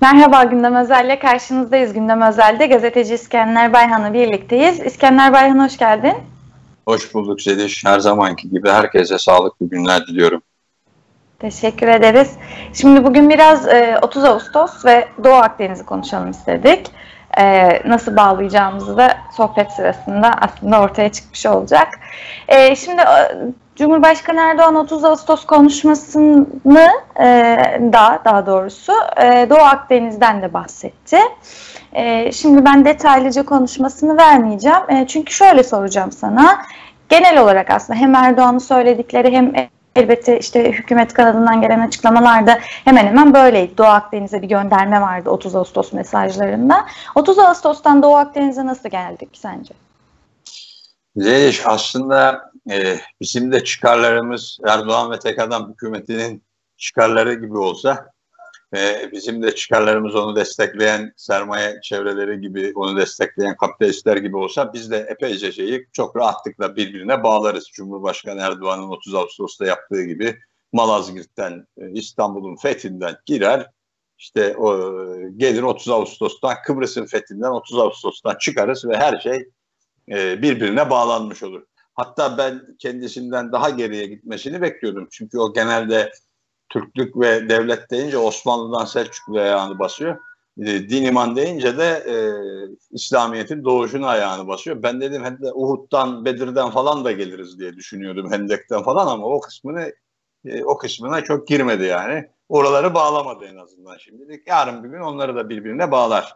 Merhaba, Gündem Özel'le karşınızdayız. Gündem Özel'de gazeteci İskender Bayhan'la birlikteyiz. İskender Bayhan, hoş geldin. Hoş bulduk Zeliş. Her zamanki gibi herkese sağlıklı günler diliyorum. Teşekkür ederiz. Şimdi bugün biraz 30 Ağustos ve Doğu Akdeniz'i konuşalım istedik. Nasıl bağlayacağımızı da sohbet sırasında aslında ortaya çıkmış olacak. Şimdi Cumhurbaşkanı Erdoğan 30 Ağustos konuşmasını daha doğrusu Doğu Akdeniz'den de bahsetti. Şimdi ben detaylıca konuşmasını vermeyeceğim. Çünkü şöyle soracağım sana. Genel olarak aslında hem Erdoğan'ın söyledikleri hem elbette işte hükümet kanadından gelen açıklamalarda hemen hemen böyleydi. Doğu Akdeniz'e bir gönderme vardı 30 Ağustos mesajlarında. 30 Ağustos'tan Doğu Akdeniz'e nasıl geldik sence? Zeliş, aslında bizim de çıkarlarımız Erdoğan ve tek adam hükümetinin çıkarları gibi olsa bizim de çıkarlarımız onu destekleyen sermaye çevreleri gibi, onu destekleyen kapitalistler gibi olsa biz de epeyce şeyi çok rahatlıkla birbirine bağlarız. Cumhurbaşkanı Erdoğan'ın 30 Ağustos'ta yaptığı gibi Malazgirt'ten, İstanbul'un fethinden girer, işte gelir 30 Ağustos'tan, Kıbrıs'ın fethinden 30 Ağustos'tan çıkarız ve her şey birbirine bağlanmış olur. Hatta ben kendisinden daha geriye gitmesini bekliyordum. Çünkü o genelde Türklük ve devlet deyince Osmanlı'dan Selçuklu'ya ayağını basıyor. Din iman deyince de İslamiyet'in doğuşuna ayağını basıyor. Ben dedim hem de Uhud'dan, Bedir'den falan da geliriz diye düşünüyordum. Hendek'ten falan, ama o kısmına çok girmedi yani. Oraları bağlamadı en azından şimdilik. Yarın bir gün onları da birbirine bağlar.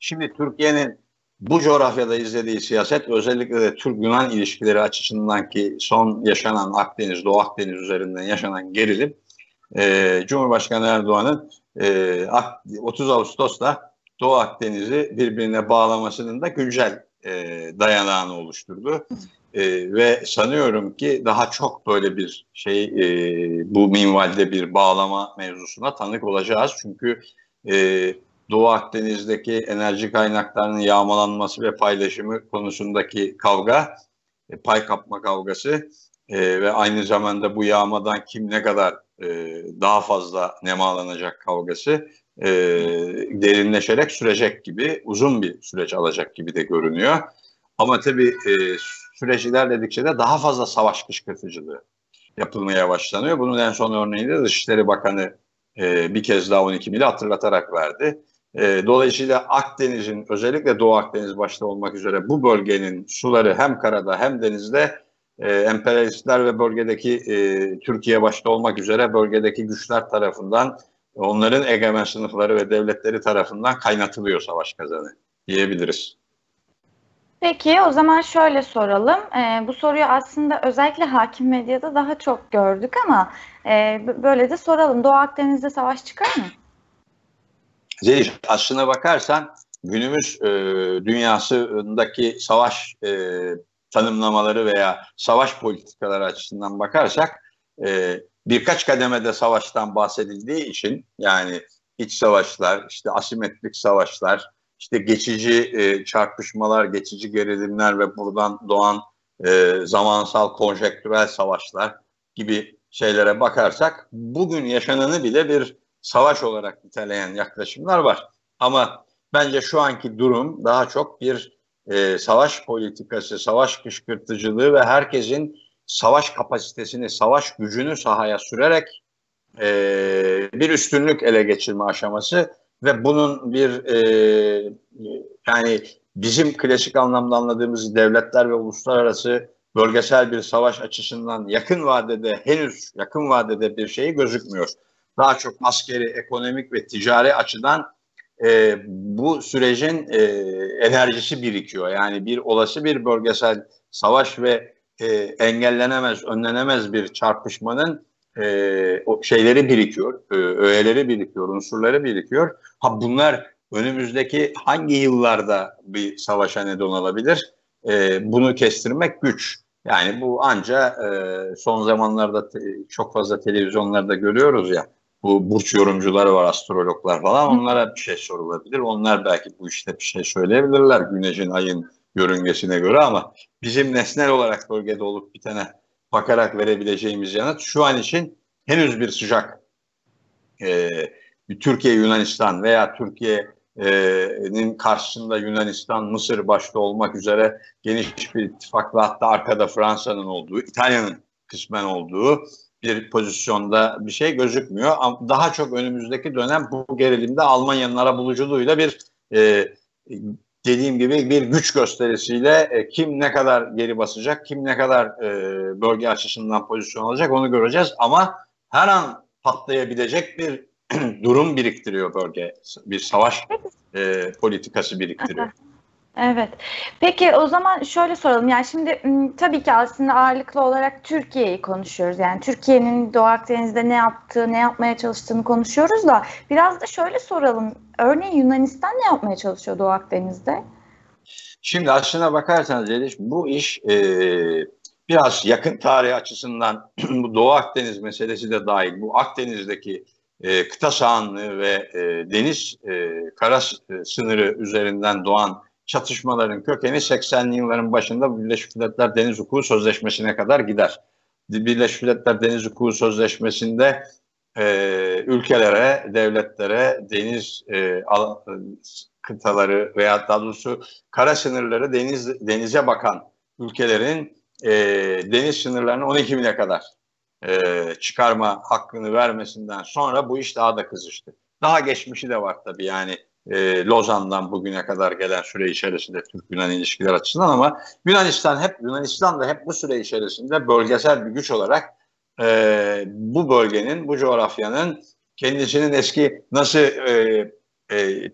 Şimdi Türkiye'nin bu coğrafyada izlediği siyaset, özellikle de Türk-Yunan ilişkileri açısından ki son yaşanan Akdeniz, Doğu Akdeniz üzerinden yaşanan gerilim, Cumhurbaşkanı Erdoğan'ın 30 Ağustos'ta Doğu Akdeniz'i birbirine bağlamasının da güncel dayanağını oluşturdu. Ve sanıyorum ki daha çok böyle bir şey, bu minvalde bir bağlama mevzusuna tanık olacağız. Çünkü Doğu Akdeniz'deki enerji kaynaklarının yağmalanması ve paylaşımı konusundaki kavga, pay kapma kavgası ve aynı zamanda bu yağmadan kim ne kadar daha fazla nemalanacak kavgası derinleşerek sürecek gibi, uzun bir süreç alacak gibi de görünüyor. Ama tabii süreç ilerledikçe de daha fazla savaş kışkırtıcılığı yapılmaya başlanıyor. Bunun en son örneği de Dışişleri Bakanı bir kez daha 12 mili hatırlatarak verdi. Dolayısıyla Akdeniz'in, özellikle Doğu Akdeniz başta olmak üzere bu bölgenin suları hem karada hem denizde emperyalistler ve bölgedeki Türkiye başta olmak üzere bölgedeki güçler tarafından, onların egemen sınıfları ve devletleri tarafından kaynatılıyor savaş kazanı diyebiliriz. Peki o zaman şöyle soralım. Bu soruyu aslında özellikle hakim medyada daha çok gördük ama böyle de soralım. Doğu Akdeniz'de savaş çıkar mı? Zeliş, aslına bakarsan günümüz dünyasındaki savaş tanımlamaları veya savaş politikaları açısından bakarsak birkaç kademede savaştan bahsedildiği için, yani iç savaşlar, işte asimetrik savaşlar, İşte geçici çarpışmalar, geçici gerilimler ve buradan doğan zamansal konjektürel savaşlar gibi şeylere bakarsak bugün yaşananı bile bir savaş olarak niteleyen yaklaşımlar var. Ama bence şu anki durum daha çok bir savaş politikası, savaş kışkırtıcılığı ve herkesin savaş kapasitesini, savaş gücünü sahaya sürerek bir üstünlük ele geçirme aşaması. Ve bunun bir yani bizim klasik anlamda anladığımız devletler ve uluslararası bölgesel bir savaş açısından yakın vadede, henüz yakın vadede bir şeyi gözükmüyor. Daha çok askeri, ekonomik ve ticari açıdan bu sürecin enerjisi birikiyor. Yani bir olası bir bölgesel savaş ve engellenemez, önlenemez bir çarpışmanın şeyleri birikiyor, öğeleri birikiyor, unsurları birikiyor. Ha, bunlar önümüzdeki hangi yıllarda bir savaşa neden olabilir? Bunu kestirmek güç. Yani bu anca son zamanlarda çok fazla televizyonlarda görüyoruz ya, bu burç yorumcuları var, astrologlar falan, onlara bir şey sorulabilir. Onlar belki bu işte bir şey söyleyebilirler güneşin, ayın yörüngesine göre, ama bizim nesnel olarak bölgede olup bitene bakarak verebileceğimiz yanıt şu an için henüz bir sıcak Türkiye Yunanistan veya Türkiye'nin karşısında Yunanistan, Mısır başta olmak üzere geniş bir ittifakla, hatta arkada Fransa'nın olduğu, İtalya'nın kısmen olduğu bir pozisyonda bir şey gözükmüyor. Daha çok önümüzdeki dönem bu gerilimde Almanya'nın arabuluculuğuyla bir dediğim gibi bir güç gösterisiyle kim ne kadar geri basacak, kim ne kadar bölge açısından pozisyon alacak onu göreceğiz. Ama her an patlayabilecek bir durum biriktiriyor bölge, bir savaş politikası biriktiriyor. Evet. Peki o zaman şöyle soralım. Yani şimdi tabii ki aslında ağırlıklı olarak Türkiye'yi konuşuyoruz. Yani Türkiye'nin Doğu Akdeniz'de ne yaptığı, ne yapmaya çalıştığını konuşuyoruz da biraz da şöyle soralım. Örneğin Yunanistan ne yapmaya çalışıyor Doğu Akdeniz'de? Şimdi aslına bakarsanız Zeliş, bu iş biraz yakın tarih açısından bu Doğu Akdeniz meselesi de dahil. Bu Akdeniz'deki kıta sahanlığı ve deniz kara sınırı üzerinden doğan çatışmaların kökeni 80'li yılların başında Birleşmiş Milletler Deniz Hukuku Sözleşmesi'ne kadar gider. Birleşmiş Milletler Deniz Hukuku Sözleşmesi'nde ülkelere, devletlere deniz kıtaları veya daha doğrusu kara sınırları denize bakan ülkelerin deniz sınırlarını 12 bine kadar çıkarma hakkını vermesinden sonra bu iş daha da kızıştı. Daha geçmişi de var tabii yani. Lozan'dan bugüne kadar gelen süre içerisinde Türk-Yunan ilişkiler açısından, ama Yunanistan da hep bu süre içerisinde bölgesel bir güç olarak bu bölgenin, bu coğrafyanın kendisinin eski nasıl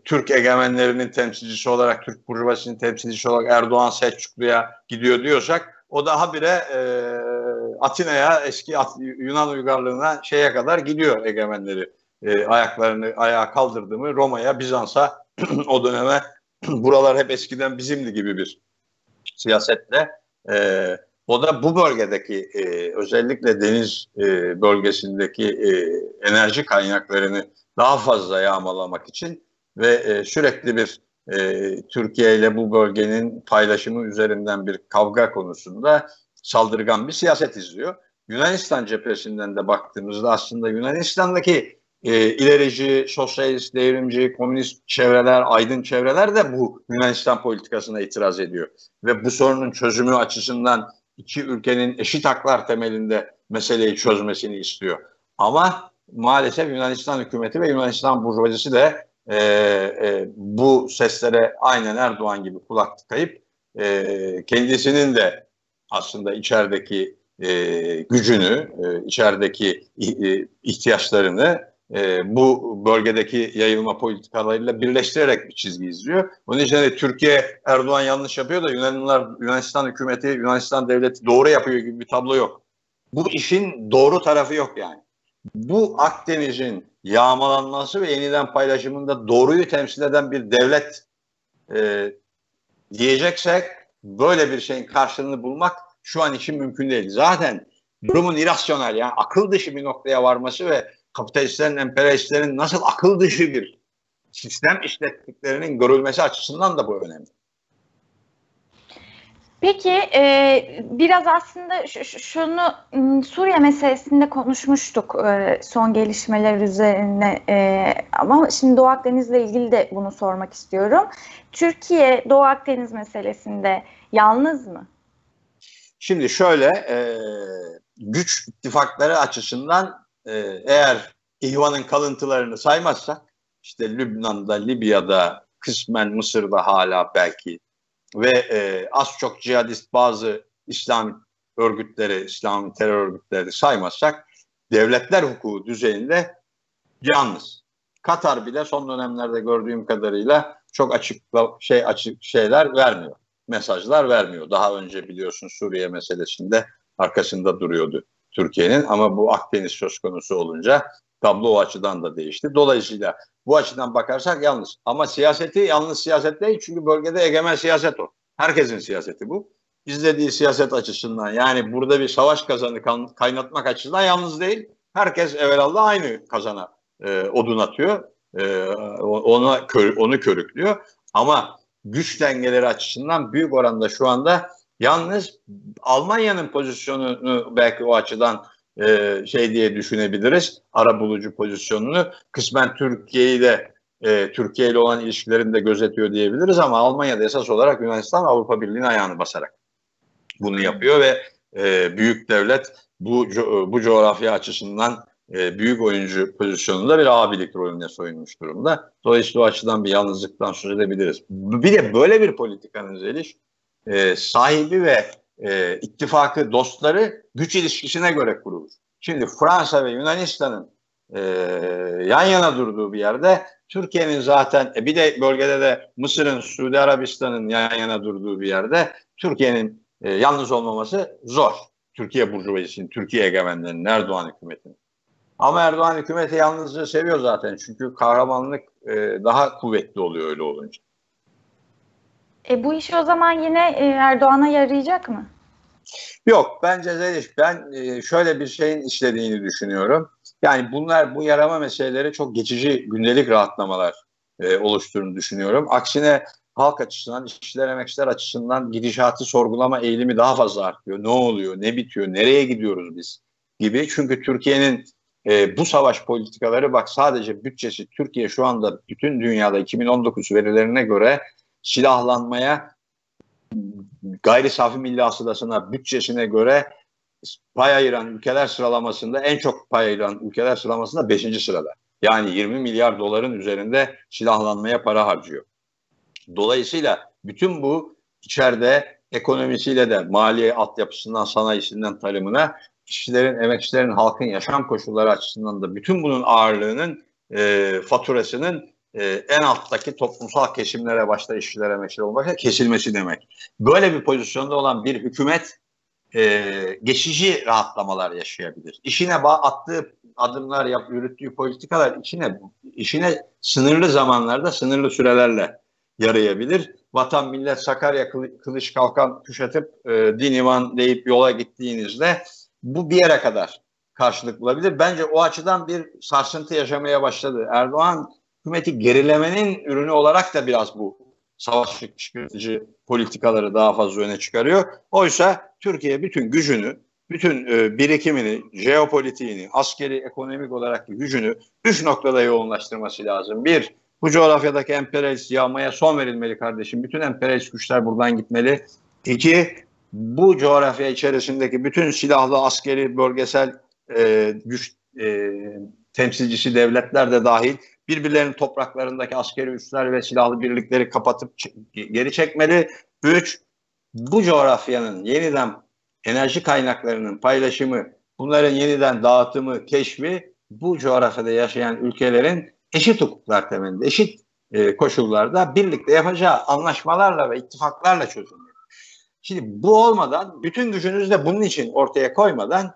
Türk egemenlerinin temsilcisi olarak, Türk burjuvasının temsilcisi olarak Erdoğan Selçuklu'ya gidiyor diyorsak, o daha bire Atina'ya, eski Yunan uygarlığına şeye kadar gidiyor egemenleri. Ayaklarını ayağa kaldırdı mı Roma'ya, Bizans'a, o döneme buralar hep eskiden bizimdi gibi bir siyasetle o da bu bölgedeki özellikle deniz bölgesindeki enerji kaynaklarını daha fazla yağmalamak için ve sürekli bir Türkiye ile bu bölgenin paylaşımı üzerinden bir kavga konusunda saldırgan bir siyaset izliyor. Yunanistan cephesinden de baktığımızda aslında Yunanistan'daki ilerici, sosyalist, devrimci, komünist çevreler, aydın çevreler de bu Yunanistan politikasına itiraz ediyor. Ve bu sorunun çözümü açısından iki ülkenin eşit haklar temelinde meseleyi çözmesini istiyor. Ama maalesef Yunanistan hükümeti ve Yunanistan burjuvazisi de bu seslere aynen Erdoğan gibi kulak tıkayıp kendisinin de aslında içerideki gücünü, içerideki ihtiyaçlarını bu bölgedeki yayılma politikalarıyla birleştirerek bir çizgi izliyor. Onun için de Türkiye Erdoğan yanlış yapıyor da Yunanistan hükümeti, Yunanistan devleti doğru yapıyor gibi bir tablo yok. Bu işin doğru tarafı yok yani. Bu Akdeniz'in yağmalanması ve yeniden paylaşımında doğruyu temsil eden bir devlet diyeceksek böyle bir şeyin karşılığını bulmak şu an için mümkün değil. Zaten durumun irasyonel, yani akıl dışı bir noktaya varması ve kapitalistlerin, emperyalistlerin nasıl akıl dışı bir sistem işlettiklerinin görülmesi açısından da bu önemli. Peki biraz aslında şunu Suriye meselesinde konuşmuştuk son gelişmeler üzerine, ama şimdi Doğu Akdeniz'le ilgili de bunu sormak istiyorum. Türkiye Doğu Akdeniz meselesinde yalnız mı? Şimdi şöyle, güç ittifakları açısından eğer İhvan'ın kalıntılarını saymazsak, işte Lübnan'da, Libya'da, kısmen Mısır'da hala belki ve az çok cihadist bazı İslam örgütleri, İslam terör örgütleri saymazsak, devletler hukuku düzeyinde yalnız. Katar bile son dönemlerde gördüğüm kadarıyla çok açık şeyler vermiyor, mesajlar vermiyor. Daha önce biliyorsun Suriye meselesinde arkasında duruyordu Türkiye'nin, ama bu Akdeniz söz konusu olunca tablo o açıdan da değişti. Dolayısıyla bu açıdan bakarsak yalnız, ama siyaseti yalnız siyaset değil, çünkü bölgede egemen siyaset o. Herkesin siyaseti bu. İzlediği siyaset açısından, yani burada bir savaş kazanı kaynatmak açısından yalnız değil. Herkes evvelallah aynı kazana odun atıyor. Onu körüklüyor. Ama güç dengeleri açısından büyük oranda şu anda yalnız. Almanya'nın pozisyonunu belki o açıdan şey diye düşünebiliriz. Arabulucu pozisyonunu kısmen Türkiye ile olan ilişkilerini de gözetiyor diyebiliriz ama Almanya'da esas olarak Yunanistan Avrupa Birliği'nin ayağını basarak bunu yapıyor ve büyük devlet bu coğrafya açısından büyük oyuncu pozisyonunda bir abilik rolüne soyunmuş durumda. Dolayısıyla o açıdan bir yalnızlıktan söz edebiliriz. Bir de böyle bir politikanın Zeliş sahibi ve ittifakı, dostları güç ilişkisine göre kurulur. Şimdi Fransa ve Yunanistan'ın yan yana durduğu bir yerde Türkiye'nin zaten bir de bölgede de Mısır'ın, Suudi Arabistan'ın yan yana durduğu bir yerde Türkiye'nin yalnız olmaması zor. Türkiye burjuvazisinin, Türkiye egemenlerinin, Erdoğan hükümetinin. Ama Erdoğan hükümeti yalnızlığı seviyor zaten. Çünkü kahramanlık daha kuvvetli oluyor öyle olunca. Bu iş o zaman yine Erdoğan'a yarayacak mı? Yok, bence Zeliş, ben şöyle bir şeyin işlediğini düşünüyorum. Yani bu yarama meseleleri çok geçici gündelik rahatlamalar oluşturduğunu düşünüyorum. Aksine halk açısından, işçiler, emekçiler açısından gidişatı sorgulama eğilimi daha fazla artıyor. Ne oluyor, ne bitiyor, nereye gidiyoruz biz gibi. Çünkü Türkiye'nin bu savaş politikaları, bak sadece bütçesi, Türkiye şu anda bütün dünyada 2019 verilerine göre silahlanmaya, gayri safi milli hasılasına, bütçesine göre pay ayıran ülkeler sıralamasında, en çok pay ayıran ülkeler sıralamasında 5. sırada. Yani 20 milyar doların üzerinde silahlanmaya para harcıyor. Dolayısıyla bütün bu içeride ekonomisiyle de, maliye altyapısından, sanayisinden, tarımına, işçilerin, emekçilerin, halkın yaşam koşulları açısından da bütün bunun ağırlığının faturasının en alttaki toplumsal kesimlere, başta işçilere, emekçilere olmak kesilmesi demek. Böyle bir pozisyonda olan bir hükümet geçici rahatlamalar yaşayabilir. İşine attığı adımlar, yürüttüğü politikalar işine sınırlı zamanlarda, sınırlı sürelerle yarayabilir. Vatan, millet, Sakarya, kılıç kalkan kuşatıp din iman deyip yola gittiğinizde bu bir yere kadar karşılık bulabilir. Bence o açıdan bir sarsıntı yaşamaya başladı. Erdoğan hükümeti gerilemenin ürünü olarak da biraz bu savaş çıkartıcı politikaları daha fazla öne çıkarıyor. Oysa Türkiye bütün gücünü, bütün birikimini, jeopolitiğini, askeri, ekonomik olarak gücünü 3 noktada yoğunlaştırması lazım. 1. Bu coğrafyadaki emperyalist yağmaya son verilmeli kardeşim. Bütün emperyalist güçler buradan gitmeli. 2. Bu coğrafya içerisindeki bütün silahlı, askeri, bölgesel güç temsilcisi devletler de dahil birbirlerinin topraklarındaki askeri üsler ve silahlı birlikleri kapatıp geri çekmeli. 3. Bu coğrafyanın yeniden enerji kaynaklarının paylaşımı, bunların yeniden dağıtımı, keşfi, bu coğrafyada yaşayan ülkelerin eşit hukuklar temelinde, eşit koşullarda birlikte yapacağı anlaşmalarla ve ittifaklarla çözülmeli. Şimdi bu olmadan, bütün gücünüzü de bunun için ortaya koymadan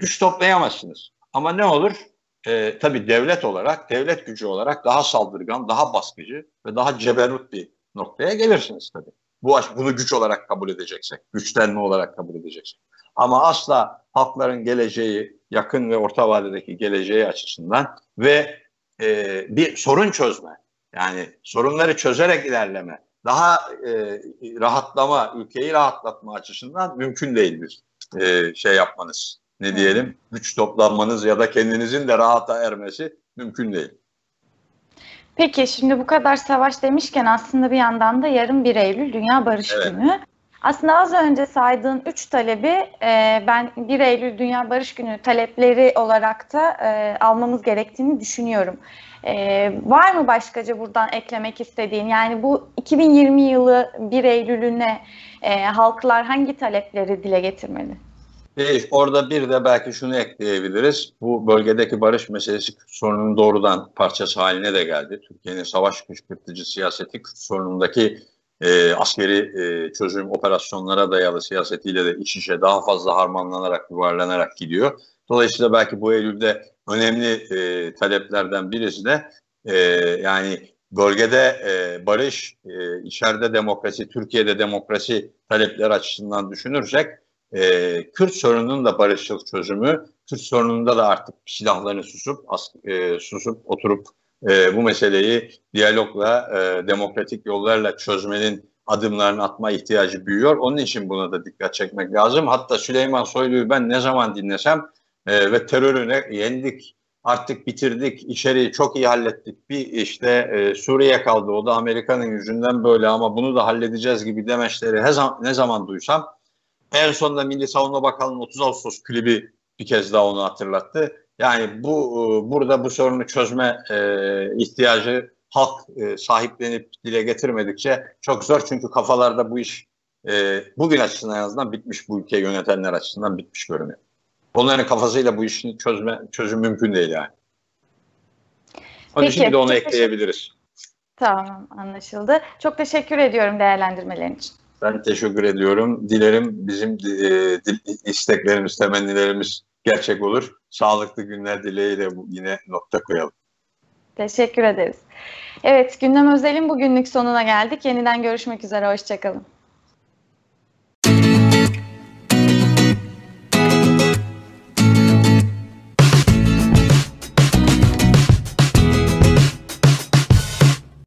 güç toplayamazsınız. Ama ne olur? Tabii devlet olarak, devlet gücü olarak daha saldırgan, daha baskıcı ve daha ceberut bir noktaya gelirsiniz tabii. Bunu güç olarak kabul edeceksek, güçlenme olarak kabul edeceksek. Ama asla halkların geleceği, yakın ve orta vadedeki geleceği açısından ve bir sorun çözme, yani sorunları çözerek ilerleme, daha rahatlama, ülkeyi rahatlatma açısından mümkün değil bir şey yapmanız. Ne diyelim, güç toplanmanız ya da kendinizin de rahata ermesi mümkün değil. Peki, şimdi bu kadar savaş demişken aslında bir yandan da yarın 1 Eylül Dünya Barış Günü. Aslında az önce saydığın 3 talebi ben 1 Eylül Dünya Barış Günü talepleri olarak da almamız gerektiğini düşünüyorum. Var mı başkaca buradan eklemek istediğin? Yani bu 2020 yılı 1 Eylül'üne halklar hangi talepleri dile getirmeli? Orada bir de belki şunu ekleyebiliriz. Bu bölgedeki barış meselesi Kürt sorununun doğrudan parçası haline de geldi. Türkiye'nin savaş kışkırtıcı siyaseti Kürt sorunundaki askeri çözüm operasyonlara dayalı siyasetiyle de iç içe, daha fazla harmanlanarak, yuvarlanarak gidiyor. Dolayısıyla belki bu Eylül'de önemli taleplerden birisi de yani bölgede barış, içeride demokrasi, Türkiye'de demokrasi talepleri açısından düşünürsek Kürt sorununun da barışçıl çözümü, Kürt sorununda da artık silahlarını susup oturup bu meseleyi diyalogla, demokratik yollarla çözmenin adımlarını atma ihtiyacı büyüyor. Onun için buna da dikkat çekmek lazım. Hatta Süleyman Soylu'yu ben ne zaman dinlesem ve terörüne yendik. Artık bitirdik, içeriği çok iyi hallettik. Bir işte Suriye kaldı, o da Amerika'nın yüzünden böyle ama bunu da halledeceğiz gibi demeçleri ne zaman duysam. En sonunda Milli Savunma Bakanlığı'nın 30 Ağustos kulübü bir kez daha onu hatırlattı. Yani burada bu sorunu çözme ihtiyacı halk sahiplenip dile getirmedikçe çok zor. Çünkü kafalarda bu iş bugün açısından en azından bitmiş, bu ülkeyi yönetenler açısından bitmiş görünüyor. Onların kafasıyla bu işini çözüm mümkün değil yani. Onun için bir de onu ekleyebiliriz. Tamam, anlaşıldı. Çok teşekkür ediyorum değerlendirmelerin için. Ben teşekkür ediyorum. Dilerim bizim isteklerimiz, temennilerimiz gerçek olur. Sağlıklı günler dileğiyle yine nokta koyalım. Teşekkür ederiz. Evet, Gündem Özel'in bugünlük sonuna geldik. Yeniden görüşmek üzere, hoşçakalın.